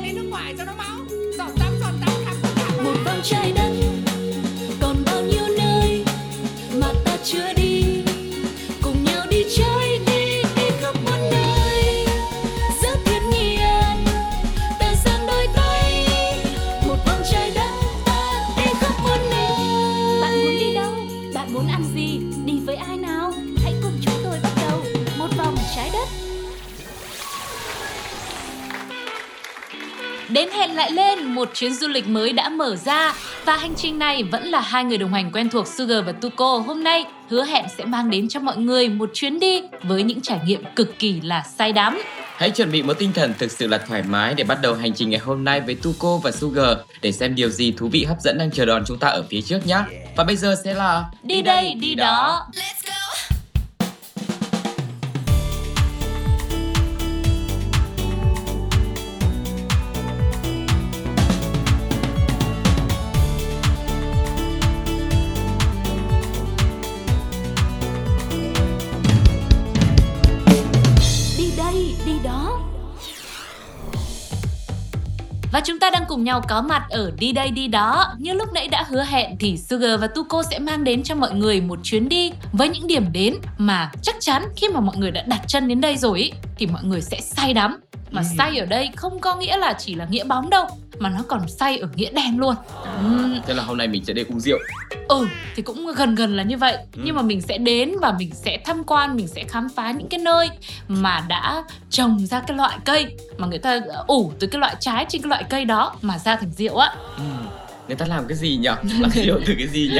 người đi nước ngoài cho nó máu. Giọt tắm thẳng. Một vòng trái đất còn bao nhiêu nơi mà ta chưa đi, cùng nhau đi chơi đi, đi khắp mọi nơi. Rất tuyệt nhiên ta giang đôi tay, một vòng trái đất ta đi khắp mọi nơi. Bạn muốn đi đâu? Bạn muốn ăn gì? Đi với ai nào? Hãy cùng chúng tôi bắt đầu một vòng trái đất. Đến hẹn lại lên, một chuyến du lịch mới đã mở ra. Và hành trình này vẫn là hai người đồng hành quen thuộc Sugar và Tuco. Hôm nay hứa hẹn sẽ mang đến cho mọi người một chuyến đi với những trải nghiệm cực kỳ là say đắm. Hãy chuẩn bị một tinh thần thực sự là thoải mái để bắt đầu hành trình ngày hôm nay với Tuco và Sugar, để xem điều gì thú vị hấp dẫn đang chờ đón chúng ta ở phía trước nhé. Và bây giờ sẽ là Đi đây, đi đó. Let's go. Và chúng ta đang cùng nhau có mặt ở Đi Đây Đi Đó. Như lúc nãy đã hứa hẹn thì Sugar và Tuco sẽ mang đến cho mọi người một chuyến đi với những điểm đến mà chắc chắn khi mà mọi người đã đặt chân đến đây rồi ý, thì mọi người sẽ say đắm. Mà say ở đây không có nghĩa là chỉ là nghĩa bóng đâu, mà nó còn say ở nghĩa đen luôn. Thế là hôm nay mình sẽ đi uống rượu. Thì cũng gần là như vậy. Nhưng mà mình sẽ đến và mình sẽ tham quan, mình sẽ khám phá những cái nơi mà đã trồng ra cái loại cây mà người ta ủ từ cái loại trái trên cái loại cây đó mà ra thành rượu á. Người ta làm cái gì nhỉ? Làm rượu từ cái gì nhỉ?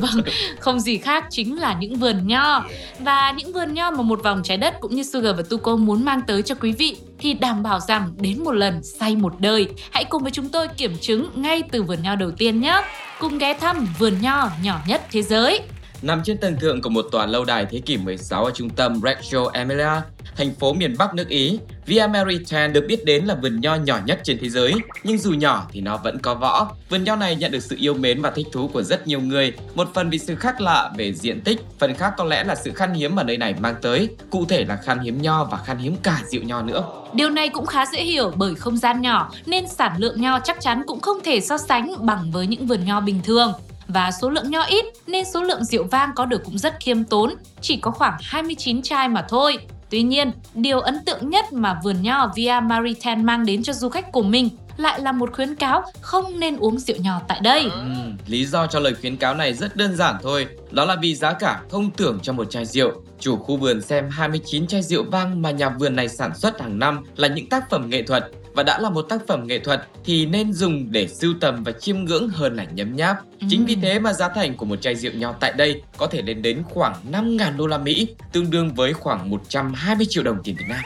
Vâng, không gì khác chính là những vườn nho. Và những vườn nho mà một vòng trái đất cũng như Sugar và Tuco muốn mang tới cho quý vị thì đảm bảo rằng đến một lần say một đời. Hãy cùng với chúng tôi kiểm chứng ngay từ vườn nho đầu tiên nhé. Cùng ghé thăm vườn nho nhỏ nhất thế giới. Nằm trên tầng thượng của một tòa lâu đài thế kỷ 16 ở trung tâm Reggio Emilia, thành phố miền Bắc nước Ý, Via Maritain được biết đến là vườn nho nhỏ nhất trên thế giới. Nhưng dù nhỏ thì nó vẫn có võ. Vườn nho này nhận được sự yêu mến và thích thú của rất nhiều người. Một phần vì sự khác lạ về diện tích, phần khác có lẽ là sự khan hiếm mà nơi này mang tới. Cụ thể là khan hiếm nho và khan hiếm cả rượu nho nữa. Điều này cũng khá dễ hiểu bởi không gian nhỏ nên sản lượng nho chắc chắn cũng không thể so sánh bằng với những vườn nho bình thường. Và số lượng nho ít nên số lượng rượu vang có được cũng rất khiêm tốn, chỉ có khoảng 29 chai mà thôi. Tuy nhiên, điều ấn tượng nhất mà vườn nho Via Maritain mang đến cho du khách của mình lại là một khuyến cáo không nên uống rượu nho tại đây. Lý do cho lời khuyến cáo này rất đơn giản thôi, đó là vì giá cả không tưởng cho một chai rượu. Chủ khu vườn xem 29 chai rượu vang mà nhà vườn này sản xuất hàng năm là những tác phẩm nghệ thuật. Và đã là một tác phẩm nghệ thuật thì nên dùng để sưu tầm và chiêm ngưỡng hơn là nhấm nháp. Chính vì thế mà giá thành của một chai rượu nho tại đây có thể lên đến khoảng 5.000 đô la Mỹ, tương đương với khoảng 120 triệu đồng tiền Việt Nam.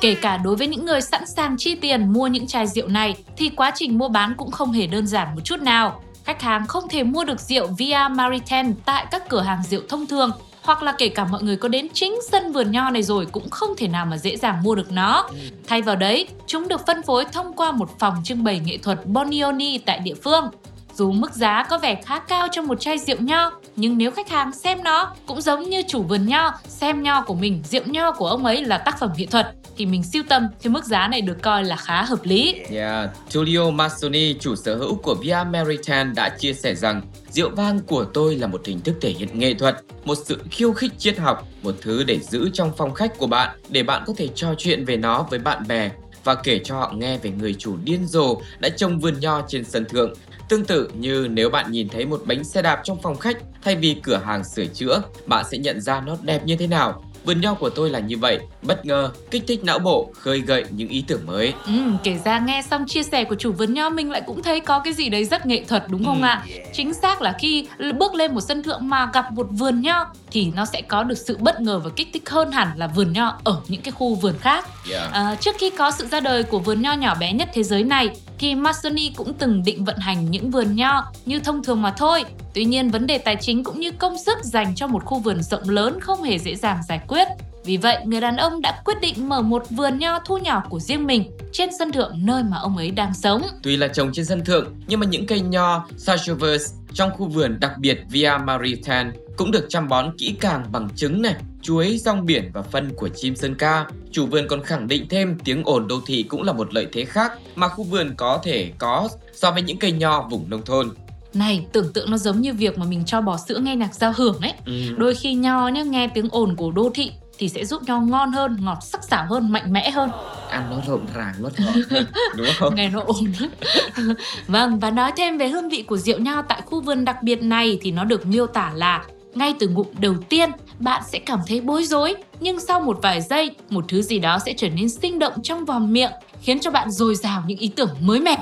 Kể cả đối với những người sẵn sàng chi tiền mua những chai rượu này thì quá trình mua bán cũng không hề đơn giản một chút nào. Khách hàng không thể mua được rượu Via Maritain tại các cửa hàng rượu thông thường, hoặc là kể cả mọi người có đến chính sân vườn nho này rồi cũng không thể nào mà dễ dàng mua được nó. Thay vào đấy, chúng được phân phối thông qua một phòng trưng bày nghệ thuật Bonioni tại địa phương. Dù mức giá có vẻ khá cao cho một chai rượu nho, nhưng nếu khách hàng xem nó cũng giống như chủ vườn nho xem nho của mình, rượu nho của ông ấy là tác phẩm nghệ thuật, thì mình sưu tầm thì mức giá này được coi là khá hợp lý. Giulio Massoni, chủ sở hữu của Via Maritain đã chia sẻ rằng rượu vang của tôi là một hình thức thể hiện nghệ thuật, một sự khiêu khích triết học, một thứ để giữ trong phòng khách của bạn để bạn có thể trò chuyện về nó với bạn bè và kể cho họ nghe về người chủ điên rồ đã trồng vườn nho trên sân thượng. Tương tự như nếu bạn nhìn thấy một bánh xe đạp trong phòng khách thay vì cửa hàng sửa chữa, bạn sẽ nhận ra nó đẹp như thế nào. Vườn nho của tôi là như vậy, bất ngờ, kích thích não bộ, khơi gợi những ý tưởng mới. Kể ra nghe xong chia sẻ của chủ vườn nho mình lại cũng thấy có cái gì đấy rất nghệ thuật đúng không ạ? Chính xác là khi bước lên một sân thượng mà gặp một vườn nho thì nó sẽ có được sự bất ngờ và kích thích hơn hẳn là vườn nho ở những cái khu vườn khác. Trước khi có sự ra đời của vườn nho nhỏ bé nhất thế giới này thì Mazzoni cũng từng định vận hành những vườn nho như thông thường mà thôi. Tuy nhiên, vấn đề tài chính cũng như công sức dành cho một khu vườn rộng lớn không hề dễ dàng giải quyết. Vì vậy, người đàn ông đã quyết định mở một vườn nho thu nhỏ của riêng mình trên sân thượng nơi mà ông ấy đang sống. Tuy là trồng trên sân thượng, nhưng mà những cây nho Sangiovese trong khu vườn đặc biệt Via Maritain cũng được chăm bón kỹ càng bằng trứng này, chuối, rong biển và phân của chim sơn ca. Chủ vườn còn khẳng định thêm tiếng ồn đô thị cũng là một lợi thế khác mà khu vườn có thể có so với những cây nho vùng nông thôn. Này, tưởng tượng nó giống như việc mà mình cho bò sữa nghe nhạc giao hưởng ấy. Đôi khi nho nhá, nghe tiếng ồn của đô thị thì sẽ giúp nho ngon hơn, ngọt sắc sảo hơn, mạnh mẽ hơn. Ăn nó rộn ràng, nó ngọt hơn, đúng không? Nghe nó ồn lắm. Vâng, và nói thêm về hương vị của rượu nho tại khu vườn đặc biệt này thì nó được miêu tả là ngay từ ngụm đầu tiên, bạn sẽ cảm thấy bối rối, nhưng sau một vài giây, một thứ gì đó sẽ trở nên sinh động trong vòng miệng, khiến cho bạn dồi dào những ý tưởng mới mẻ.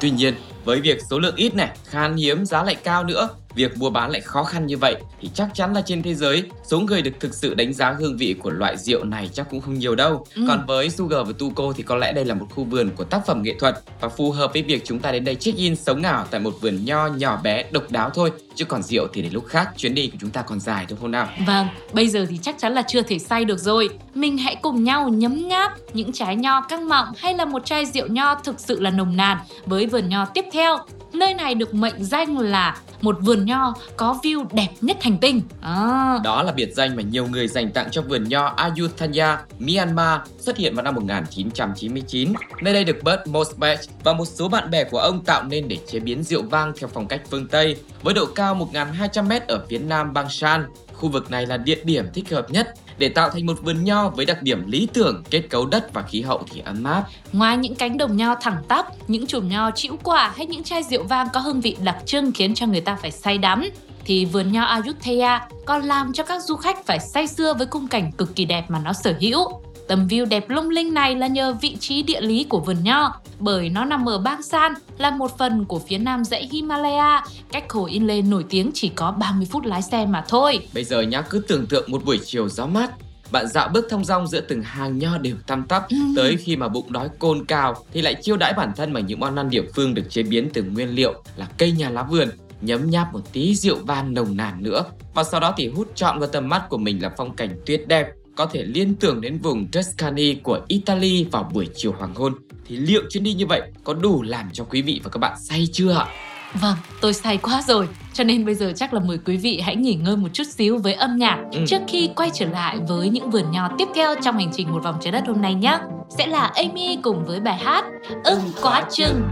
Tuy nhiên, với việc số lượng ít này, khan hiếm, giá lại cao nữa, việc mua bán lại khó khăn như vậy thì chắc chắn là trên thế giới, số người được thực sự đánh giá hương vị của loại rượu này chắc cũng không nhiều đâu. Còn với Sugar và Tuco thì có lẽ đây là một khu vườn của tác phẩm nghệ thuật và phù hợp với việc chúng ta đến đây check-in sống ảo tại một vườn nho nhỏ bé độc đáo thôi. Chứ còn rượu thì đến lúc khác, chuyến đi của chúng ta còn dài đúng không nào? Vâng, bây giờ thì chắc chắn là chưa thể say được rồi. Mình hãy cùng nhau nhấm nháp những trái nho căng mọng hay là một chai rượu nho thực sự là nồng nàn với vườn nho tiếp theo. Nơi này được mệnh danh là một vườn nho có view đẹp nhất hành tinh. Đó là biệt danh mà nhiều người dành tặng cho vườn nho Ayutthaya, Myanmar, xuất hiện vào năm 1999. Nơi đây được Bert Mosbach và một số bạn bè của ông tạo nên để chế biến rượu vang theo phong cách phương Tây, với độ cao 1.200m ở phía nam bang Shan. Khu vực này là địa điểm thích hợp nhất để tạo thành một vườn nho với đặc điểm lý tưởng, kết cấu đất và khí hậu thì ấm áp. Ngoài những cánh đồng nho thẳng tắp, những chùm nho trĩu quả hay những chai rượu vang có hương vị đặc trưng khiến cho người ta phải say đắm, thì vườn nho Ayutthaya còn làm cho các du khách phải say sưa với khung cảnh cực kỳ đẹp mà nó sở hữu. Tầm view đẹp lung linh này là nhờ vị trí địa lý của vườn nho, bởi nó nằm ở bang Shan, là một phần của phía nam dãy Himalaya, cách hồ Inle nổi tiếng chỉ có 30 phút lái xe mà thôi. Bây giờ nhá, cứ tưởng tượng một buổi chiều gió mát, bạn dạo bước thong dong giữa từng hàng nho đều tăm tắp, tới khi mà bụng đói cồn cào thì lại chiêu đãi bản thân bằng những món ăn địa phương được chế biến từ nguyên liệu là cây nhà lá vườn, nhấm nháp một tí rượu vang nồng nàn nữa, và sau đó thì hút trọn vào tầm mắt của mình là phong cảnh tuyệt đẹp, có thể liên tưởng đến vùng Tuscany của Italy vào buổi chiều hoàng hôn. Thì liệu chuyến đi như vậy có đủ làm cho quý vị và các bạn say chưa ạ? Vâng, tôi say quá rồi. Cho nên bây giờ chắc là mời quý vị hãy nghỉ ngơi một chút xíu với âm nhạc trước khi quay trở lại với những vườn nho tiếp theo trong hành trình một vòng trái đất hôm nay nhé. Sẽ là Amy cùng với bài hát Ưng Quá Chừng.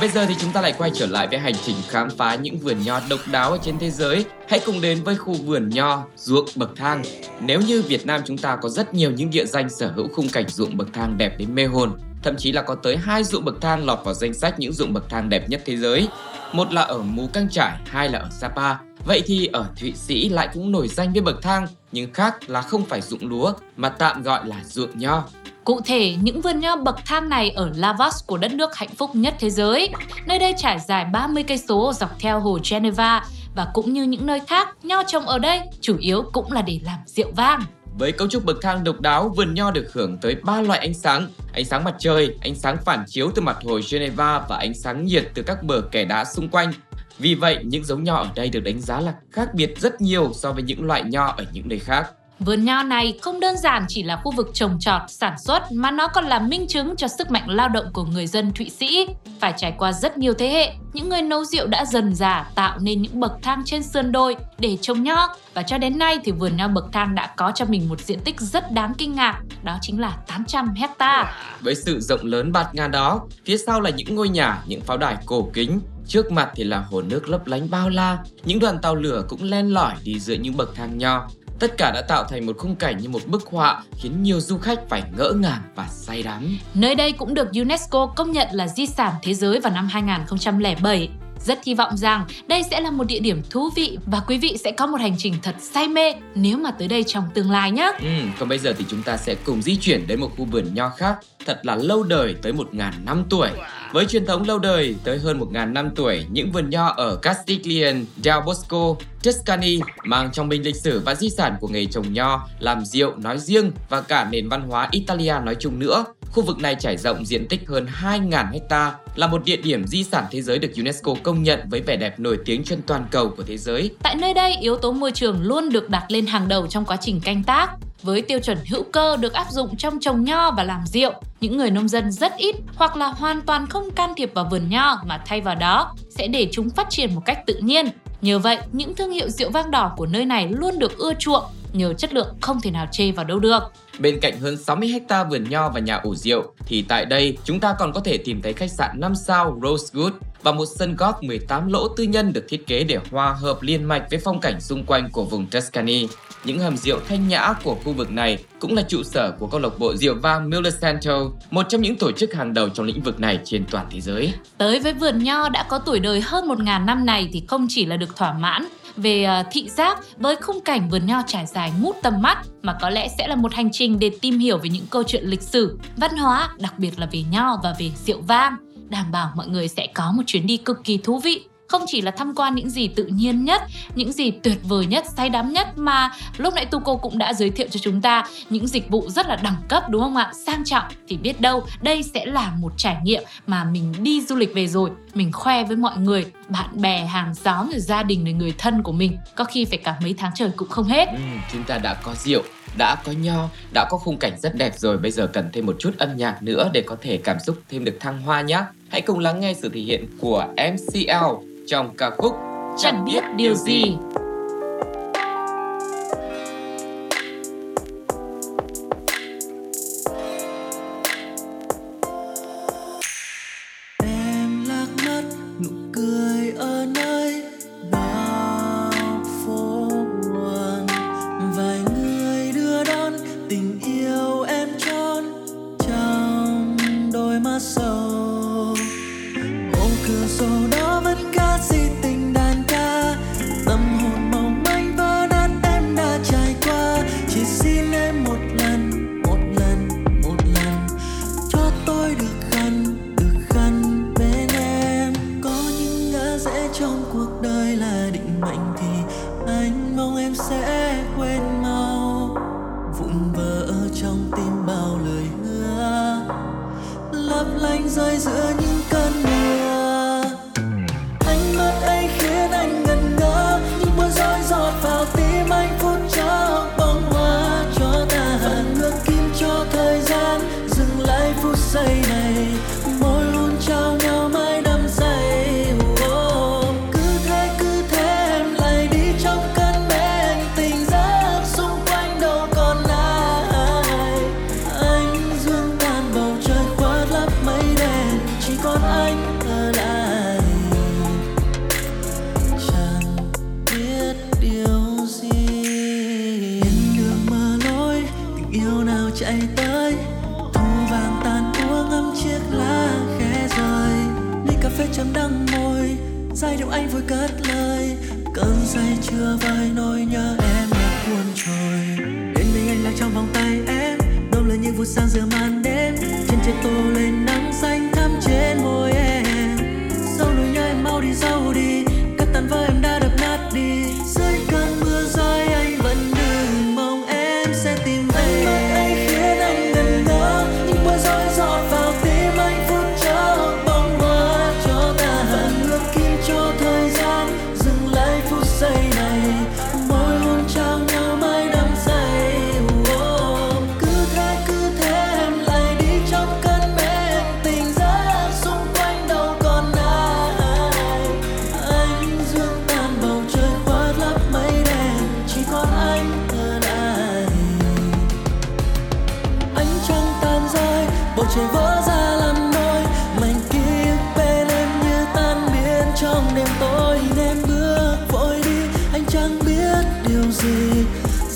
Bây giờ thì chúng ta lại quay trở lại với hành trình khám phá những vườn nho độc đáo ở trên thế giới. Hãy cùng đến với khu vườn nho ruộng bậc thang. Nếu như Việt Nam chúng ta có rất nhiều những địa danh sở hữu khung cảnh ruộng bậc thang đẹp đến mê hồn, thậm chí là có tới 2 ruộng bậc thang lọt vào danh sách những ruộng bậc thang đẹp nhất thế giới. Một là ở Mù Căng Chải, hai là ở Sapa. Vậy thì ở Thụy Sĩ lại cũng nổi danh với bậc thang, nhưng khác là không phải ruộng lúa mà tạm gọi là ruộng nho. Cụ thể, những vườn nho bậc thang này ở Lavaux của đất nước hạnh phúc nhất thế giới. Nơi đây trải dài 30 cây số dọc theo hồ Geneva, và cũng như những nơi khác, nho trồng ở đây chủ yếu cũng là để làm rượu vang. Với cấu trúc bậc thang độc đáo, vườn nho được hưởng tới 3 loại ánh sáng mặt trời, ánh sáng phản chiếu từ mặt hồ Geneva và ánh sáng nhiệt từ các bờ kè đá xung quanh. Vì vậy, những giống nho ở đây được đánh giá là khác biệt rất nhiều so với những loại nho ở những nơi khác. Vườn nho này không đơn giản chỉ là khu vực trồng trọt, sản xuất mà nó còn là minh chứng cho sức mạnh lao động của người dân Thụy Sĩ. Phải trải qua rất nhiều thế hệ, những người nấu rượu đã dần dà tạo nên những bậc thang trên sườn đồi để trồng nho, và cho đến nay thì vườn nho bậc thang đã có cho mình một diện tích rất đáng kinh ngạc, đó chính là 800 hecta. Với sự rộng lớn bạt ngàn đó, phía sau là những ngôi nhà, những pháo đài cổ kính, trước mặt thì là hồ nước lấp lánh bao la, những đoàn tàu lửa cũng len lỏi đi giữa những bậc thang nho. Tất cả đã tạo thành một khung cảnh như một bức họa khiến nhiều du khách phải ngỡ ngàng và say đắm. Nơi đây cũng được UNESCO công nhận là di sản thế giới vào năm 2007. Rất hy vọng rằng đây sẽ là một địa điểm thú vị và quý vị sẽ có một hành trình thật say mê nếu mà tới đây trong tương lai nhé. Còn bây giờ thì chúng ta sẽ cùng di chuyển đến một khu vườn nho khác thật là lâu đời tới 1.000 năm tuổi. Với truyền thống lâu đời tới hơn 1.000 năm tuổi, những vườn nho ở Castiglion del Bosco, Tuscany mang trong mình lịch sử và di sản của nghề trồng nho, làm rượu nói riêng và cả nền văn hóa Italia nói chung nữa. Khu vực này trải rộng diện tích hơn 2.000 hecta, là một địa điểm di sản thế giới được UNESCO công nhận với vẻ đẹp nổi tiếng trên toàn cầu của thế giới. Tại nơi đây, yếu tố môi trường luôn được đặt lên hàng đầu trong quá trình canh tác. Với tiêu chuẩn hữu cơ được áp dụng trong trồng nho và làm rượu, những người nông dân rất ít hoặc là hoàn toàn không can thiệp vào vườn nho mà thay vào đó sẽ để chúng phát triển một cách tự nhiên. Nhờ vậy, những thương hiệu rượu vang đỏ của nơi này luôn được ưa chuộng, nhờ chất lượng không thể nào chê vào đâu được. Bên cạnh hơn 60 hecta vườn nho và nhà ủ rượu, thì tại đây chúng ta còn có thể tìm thấy khách sạn 5 sao Rosewood và một sân golf 18 lỗ tư nhân được thiết kế để hòa hợp liên mạch với phong cảnh xung quanh của vùng Tuscany. Những hầm rượu thanh nhã của khu vực này cũng là trụ sở của câu lạc bộ rượu vang Millescento, một trong những tổ chức hàng đầu trong lĩnh vực này trên toàn thế giới. Tới với vườn nho đã có tuổi đời hơn 1.000 năm này thì không chỉ là được thỏa mãn về thị giác với khung cảnh vườn nho trải dài ngút tầm mắt, mà có lẽ sẽ là một hành trình để tìm hiểu về những câu chuyện lịch sử, văn hóa, đặc biệt là về nho và về rượu vang. Đảm bảo mọi người sẽ có một chuyến đi cực kỳ thú vị, không chỉ là tham quan những gì tự nhiên nhất, những gì tuyệt vời nhất, say đắm nhất mà lúc nãy Tuco cũng đã giới thiệu cho chúng ta những dịch vụ rất là đẳng cấp, đúng không ạ? Sang trọng, thì biết đâu đây sẽ là một trải nghiệm mà mình đi du lịch về rồi mình khoe với mọi người, bạn bè, hàng xóm, rồi gia đình, rồi người thân của mình, có khi phải cả mấy tháng trời cũng không hết. Chúng ta đã có rượu, đã có nho, đã có khung cảnh rất đẹp rồi, bây giờ cần thêm một chút âm nhạc nữa để có thể cảm xúc thêm được thăng hoa nhé. Hãy cùng lắng nghe sự thể hiện của MCL trong ca khúc Chẳng biết điều gì. Say này, mỗi hôm trao nhau mãi đắm say. trời vỡ ra làm đôi, mảnh ký ức bên em như tan biến trong đêm tối. Em bước vội đi, anh chẳng biết điều gì,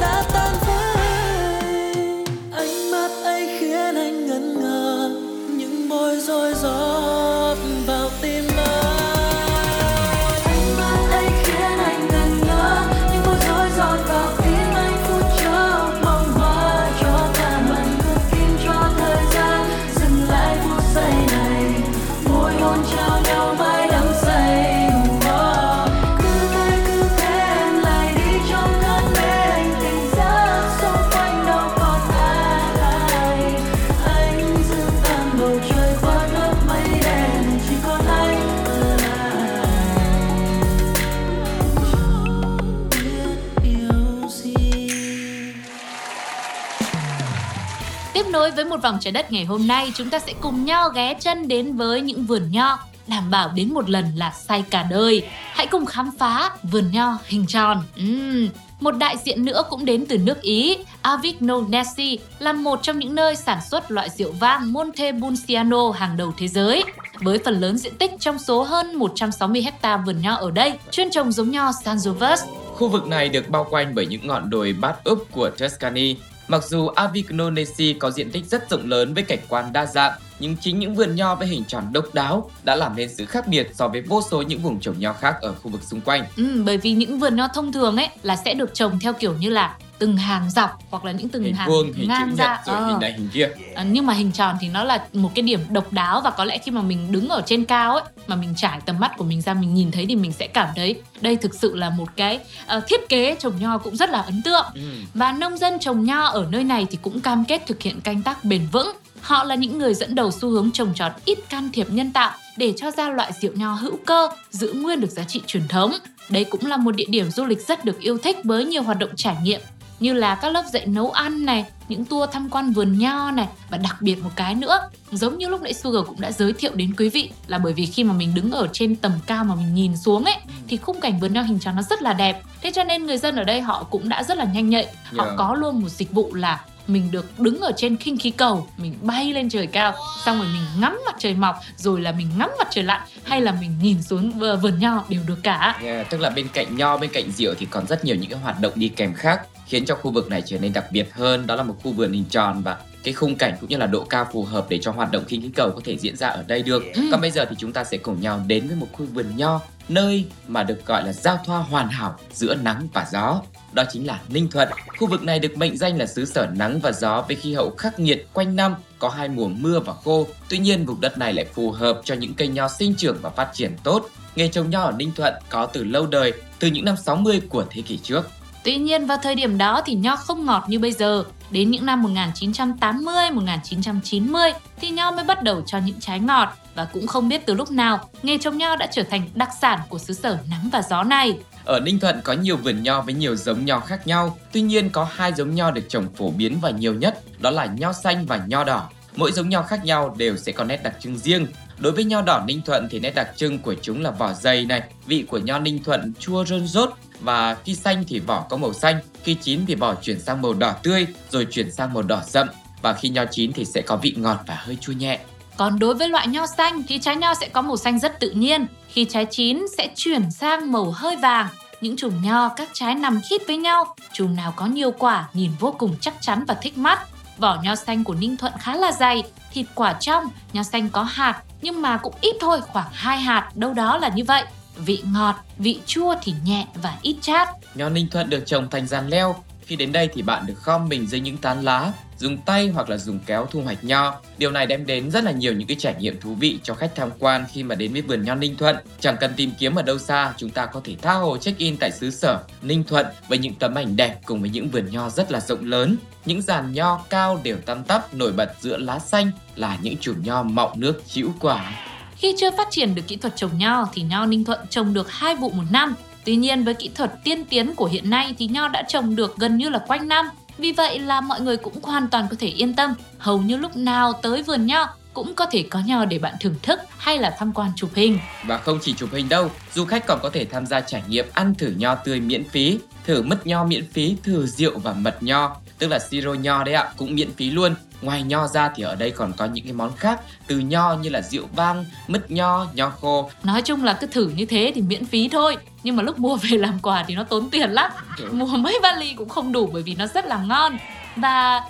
đã tan vỡ. Ánh mắt ấy khiến anh ngẩn ngơ, những môi rối rót vào tim anh. Với một vòng trái đất ngày hôm nay, chúng ta sẽ cùng nhau ghé chân đến với những vườn nho, đảm bảo đến một lần là say cả đời. Hãy cùng khám phá vườn nho hình tròn. Một đại diện nữa cũng đến từ nước Ý, Avignonesi là một trong những nơi sản xuất loại rượu vang Montepulciano hàng đầu thế giới. Với phần lớn diện tích trong số hơn 160 hecta vườn nho ở đây, chuyên trồng giống nho Sangiovese. Khu vực này được bao quanh bởi những ngọn đồi bát úp của Tuscany. Mặc dù Avignonesi có diện tích rất rộng lớn với cảnh quan đa dạng, nhưng chính những vườn nho với hình tròn độc đáo đã làm nên sự khác biệt so với vô số những vùng trồng nho khác ở khu vực xung quanh. Bởi vì những vườn nho thông thường ấy là sẽ được trồng theo kiểu như là từng hàng dọc hoặc là những từng hình hàng vuông, hình ngang ra, hình này hình kia. Nhưng mà hình tròn thì nó là một cái điểm độc đáo, và có lẽ khi mà mình đứng ở trên cao ấy mà mình trải tầm mắt của mình ra mình nhìn thấy thì mình sẽ cảm thấy đây thực sự là một cái thiết kế trồng nho cũng rất là ấn tượng. Và nông dân trồng nho ở nơi này thì cũng cam kết thực hiện canh tác bền vững. Họ là những người dẫn đầu xu hướng trồng trọt ít can thiệp nhân tạo để cho ra loại rượu nho hữu cơ, giữ nguyên được giá trị truyền thống. Đây cũng là một địa điểm du lịch rất được yêu thích với nhiều hoạt động trải nghiệm, như là các lớp dạy nấu ăn này, những tour tham quan vườn nho này, và đặc biệt một cái nữa, giống như lúc nãy Sugar cũng đã giới thiệu đến quý vị, là bởi vì khi mà mình đứng ở trên tầm cao mà mình nhìn xuống ấy thì khung cảnh vườn nho hình tròn nó rất là đẹp. Thế cho nên người dân ở đây họ cũng đã rất là nhanh nhạy, họ có luôn một dịch vụ là mình được đứng ở trên khinh khí cầu, mình bay lên trời cao, xong rồi mình ngắm mặt trời mọc, rồi là mình ngắm mặt trời lặn, hay là mình nhìn xuống vườn nho đều được cả. Tức là bên cạnh nho, bên cạnh rượu thì còn rất nhiều những hoạt động đi kèm khác, khiến cho khu vực này trở nên đặc biệt hơn. Đó là một khu vườn hình tròn và cái khung cảnh cũng như là độ cao phù hợp để cho hoạt động khinh khí cầu có thể diễn ra ở đây được. Còn bây giờ thì chúng ta sẽ cùng nhau đến với một khu vườn nho, nơi mà được gọi là giao thoa hoàn hảo giữa nắng và gió. Đó chính là Ninh Thuận. Khu vực này được mệnh danh là xứ sở nắng và gió với khí hậu khắc nghiệt quanh năm, có hai mùa mưa và khô. Tuy nhiên, vùng đất này lại phù hợp cho những cây nho sinh trưởng và phát triển tốt. Nghề trồng nho ở Ninh Thuận có từ lâu đời, từ những năm 60 của thế kỷ trước. Tuy nhiên, vào thời điểm đó thì nho không ngọt như bây giờ. Đến những năm 1980, 1990 thì nho mới bắt đầu cho những trái ngọt, và cũng không biết từ lúc nào nghề trồng nho đã trở thành đặc sản của xứ sở nắng và gió này. Ở Ninh Thuận có nhiều vườn nho với nhiều giống nho khác nhau. Tuy nhiên, có hai giống nho được trồng phổ biến và nhiều nhất, đó là nho xanh và nho đỏ. Mỗi giống nho khác nhau đều sẽ có nét đặc trưng riêng. Đối với nho đỏ Ninh Thuận thì nét đặc trưng của chúng là vỏ dày này, vị của nho Ninh Thuận chua rơn rốt, và khi xanh thì vỏ có màu xanh, khi chín thì vỏ chuyển sang màu đỏ tươi, rồi chuyển sang màu đỏ sậm, và khi nho chín thì sẽ có vị ngọt và hơi chua nhẹ. Còn đối với loại nho xanh thì trái nho sẽ có màu xanh rất tự nhiên, khi trái chín sẽ chuyển sang màu hơi vàng. Những chùm nho các trái nằm khít với nhau, chùm nào có nhiều quả nhìn vô cùng chắc chắn và thích mắt. Vỏ nho xanh của Ninh Thuận khá là dày, thịt quả trong, nho xanh có hạt nhưng mà cũng ít thôi, khoảng 2 hạt đâu đó là như vậy. Vị ngọt, vị chua thì nhẹ và ít chát. Nho Ninh Thuận được trồng thành dàn leo. Khi đến đây thì bạn được khom mình dưới những tán lá, dùng tay hoặc là dùng kéo thu hoạch nho. Điều này đem đến rất là nhiều những cái trải nghiệm thú vị cho khách tham quan khi mà đến với vườn nho Ninh Thuận. Chẳng cần tìm kiếm ở đâu xa, chúng ta có thể tha hồ check-in tại xứ sở Ninh Thuận với những tấm ảnh đẹp cùng với những vườn nho rất là rộng lớn. Những dàn nho cao đều tăm tắp nổi bật giữa lá xanh là những chùm nho mọng nước trĩu quả. Khi chưa phát triển được kỹ thuật trồng nho thì nho Ninh Thuận trồng được 2 vụ một năm. Tuy nhiên, với kỹ thuật tiên tiến của hiện nay thì nho đã trồng được gần như là quanh năm. Vì vậy là mọi người cũng hoàn toàn có thể yên tâm, hầu như lúc nào tới vườn nho cũng có thể có nho để bạn thưởng thức hay là tham quan chụp hình. Và không chỉ chụp hình đâu, du khách còn có thể tham gia trải nghiệm ăn thử nho tươi miễn phí, thử mứt nho miễn phí, thử rượu và mật nho, tức là siro nho đấy ạ, cũng miễn phí luôn. Ngoài nho ra thì ở đây còn có những cái món khác từ nho như là rượu vang, mứt nho, nho khô. Nói chung là cứ thử như thế thì miễn phí thôi. Nhưng mà lúc mua về làm quà thì nó tốn tiền lắm. Mua mấy vali cũng không đủ bởi vì nó rất là ngon. Và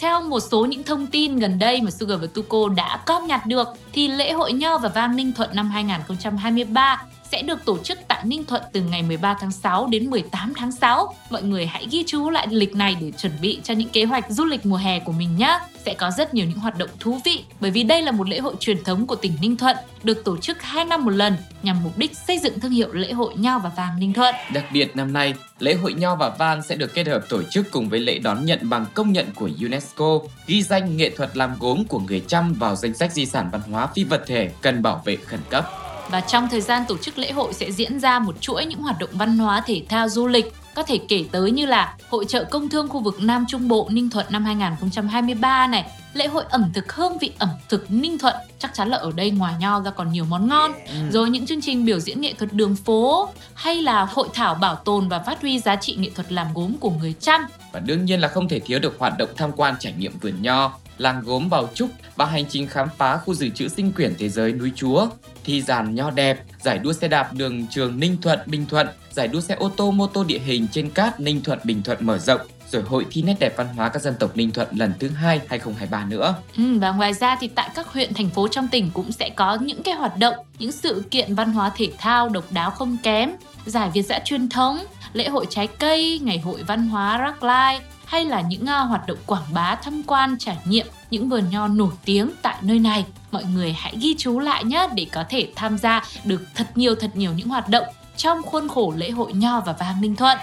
theo một số những thông tin gần đây mà Sugar và Tuco đã cóp nhặt được thì lễ hội nho và vang Ninh Thuận năm 2023 sẽ được tổ chức tại Ninh Thuận từ ngày 13 tháng 6 đến 18 tháng 6. Mọi người hãy ghi chú lại lịch này để chuẩn bị cho những kế hoạch du lịch mùa hè của mình nhé. Sẽ có rất nhiều những hoạt động thú vị bởi vì đây là một lễ hội truyền thống của tỉnh Ninh Thuận được tổ chức 2 năm một lần nhằm mục đích xây dựng thương hiệu lễ hội nho và vàng Ninh Thuận. Đặc biệt năm nay, lễ hội nho và vàng sẽ được kết hợp tổ chức cùng với lễ đón nhận bằng công nhận của UNESCO, ghi danh nghệ thuật làm gốm của người Chăm vào danh sách di sản văn hóa phi vật thể cần bảo vệ khẩn cấp. Và trong thời gian tổ chức lễ hội sẽ diễn ra một chuỗi những hoạt động văn hóa, thể thao, du lịch. Có thể kể tới như là hội chợ công thương khu vực Nam Trung Bộ Ninh Thuận năm 2023 này, lễ hội ẩm thực hương vị ẩm thực Ninh Thuận, chắc chắn là ở đây ngoài nho ra còn nhiều món ngon, rồi những chương trình biểu diễn nghệ thuật đường phố hay là hội thảo bảo tồn và phát huy giá trị nghệ thuật làm gốm của người Chăm. Và đương nhiên là không thể thiếu được hoạt động tham quan trải nghiệm vườn nho, làng gốm Bào Trúc và hành trình khám phá khu dự trữ sinh quyển thế giới núi Chúa, thi dàn nho đẹp, giải đua xe đạp đường trường Ninh Thuận Bình Thuận, giải đua xe ô tô mô tô địa hình trên cát Ninh Thuận Bình Thuận mở rộng, rồi hội thi nét đẹp văn hóa các dân tộc Ninh Thuận lần thứ 2 2023 nữa. Và ngoài ra thì tại các huyện thành phố trong tỉnh cũng sẽ có những cái hoạt động, những sự kiện văn hóa thể thao độc đáo không kém, giải Việt dã truyền thống, lễ hội trái cây, ngày hội văn hóa Rắc Lai, hay là những hoạt động quảng bá, tham quan, trải nghiệm những vườn nho nổi tiếng tại nơi này. Mọi người hãy ghi chú lại nhé để có thể tham gia được thật nhiều những hoạt động trong khuôn khổ lễ hội nho và vàng Ninh Thuận.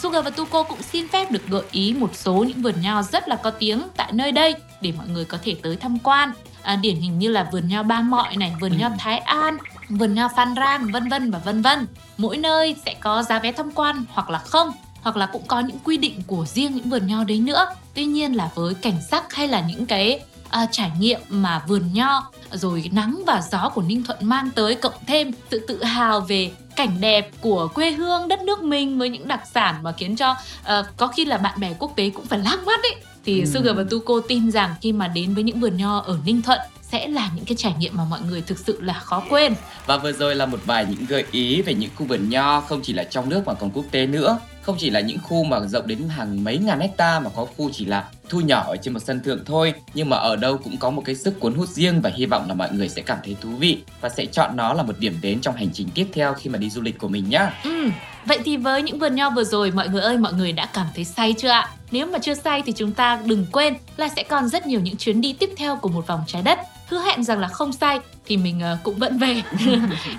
Sugar và Tuco cũng xin phép được gợi ý một số những vườn nho rất là có tiếng tại nơi đây để mọi người có thể tới tham quan. Điển hình như là vườn nho Ba Mọi này, vườn nho Thái An, vườn nho Phan Rang, vân vân. Mỗi nơi sẽ có giá vé tham quan hoặc là không, hoặc là cũng có những quy định của riêng những vườn nho đấy nữa. Tuy nhiên là với cảnh sắc hay là những cái trải nghiệm mà vườn nho rồi nắng và gió của Ninh Thuận mang tới, cộng thêm sự tự hào về cảnh đẹp của quê hương đất nước mình với những đặc sản mà khiến cho có khi là bạn bè quốc tế cũng phải lác mắt ấy, thì Sugar và Tuco tin rằng khi mà đến với những vườn nho ở Ninh Thuận sẽ là những cái trải nghiệm mà mọi người thực sự là khó quên. Và vừa rồi là một vài những gợi ý về những khu vườn nho không chỉ là trong nước mà còn quốc tế nữa. Không chỉ là những khu mà rộng đến hàng mấy ngàn hecta mà có khu chỉ là thu nhỏ ở trên một sân thượng thôi, nhưng mà ở đâu cũng có một cái sức cuốn hút riêng, và hy vọng là mọi người sẽ cảm thấy thú vị và sẽ chọn nó là một điểm đến trong hành trình tiếp theo khi mà đi du lịch của mình nhá. Vậy thì với những vườn nho vừa rồi, mọi người ơi, mọi người đã cảm thấy say chưa ạ? Nếu mà chưa say thì chúng ta đừng quên là sẽ còn rất nhiều những chuyến đi tiếp theo của một vòng trái đất. Hứa hẹn rằng là không say thì mình cũng vẫn về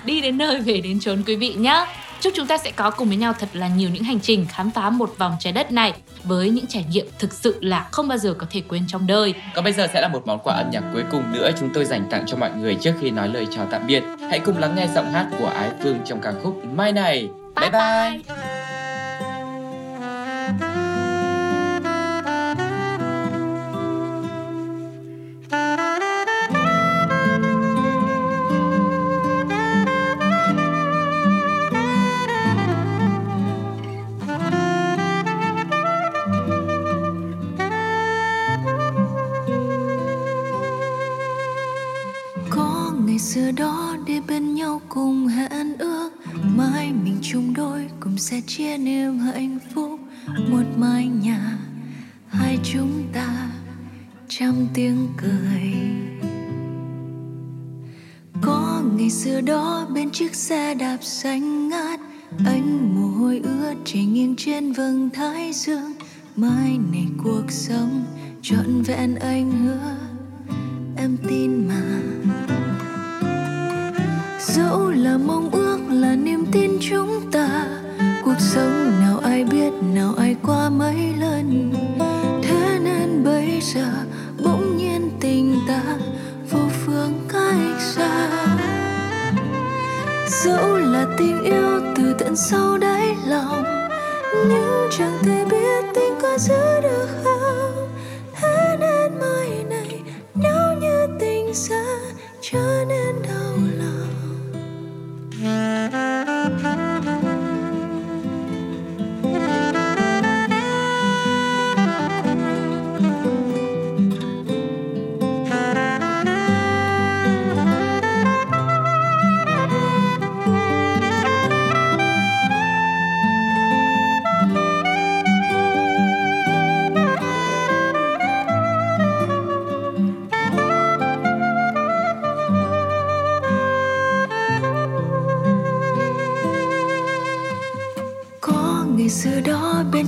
đi đến nơi về đến chốn quý vị nhá. Chúc chúng ta sẽ có cùng với nhau thật là nhiều những hành trình khám phá một vòng trái đất này với những trải nghiệm thực sự là không bao giờ có thể quên trong đời. Còn bây giờ sẽ là một món quà âm nhạc cuối cùng nữa chúng tôi dành tặng cho mọi người trước khi nói lời chào tạm biệt. Hãy cùng lắng nghe giọng hát của Ái Phương trong ca khúc Mai Này. Bye bye! Giờ đó để bên nhau cùng hẹn ước, mai mình chung đôi cùng sẽ chia niềm hạnh phúc. Một mái nhà, hai chúng ta, trăm tiếng cười. Có ngày xưa đó bên chiếc xe đạp xanh ngát, anh mồ hôi ướt chảy nghiêng trên vầng thái dương. Mai này cuộc sống trọn vẹn anh hứa, em tin mà. Dẫu là mong ước là niềm tin chúng ta, cuộc sống nào ai biết, nào ai qua mấy lần. Thế nên bây giờ bỗng nhiên tình ta vô phương cách xa. Dẫu là tình yêu từ tận sâu đáy lòng, nhưng chẳng thể biết tình có giữ được không. Thế nên mai này nếu như tình xa trở nên đau lòng.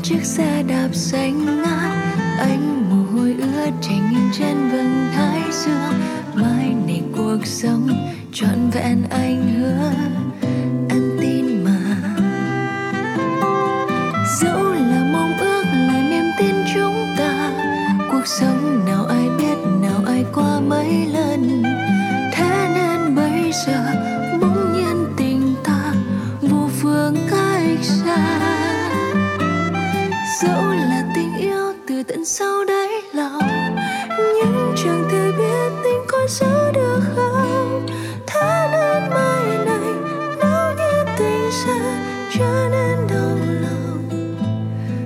chiếc xe đạp xanh ngát, ánh mồ hôi ướt trành trên vầng thái dương. Mai này cuộc sống trọn vẹn anh hứa, anh tin mà. Dẫu là mong ước là niềm tin chúng ta, cuộc sống nào ai biết, nào ai qua mấy lần. Thế nên bây giờ bỗng nhiên tình ta vô phương cách xa. Dẫu là tình yêu từ tận sâu đáy lòng, nhưng chẳng thể biết tình có giữ được không. Thế nên mai này nếu như tình sẽ trở nên đau lòng,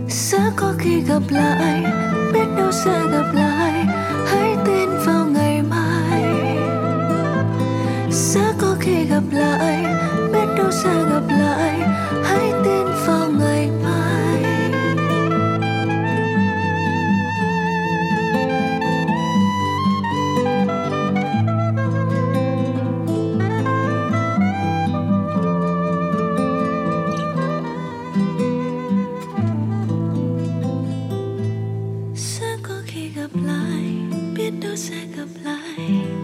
sẽ có khi gặp lại, biết đâu sẽ gặp lại. Hãy tin vào ngày mai, sẽ có khi gặp lại, biết đâu sẽ gặp lại. Hãy tin vào ngày mai. Sẽ có khi gặp lại, biết đâu sẽ gặp lại.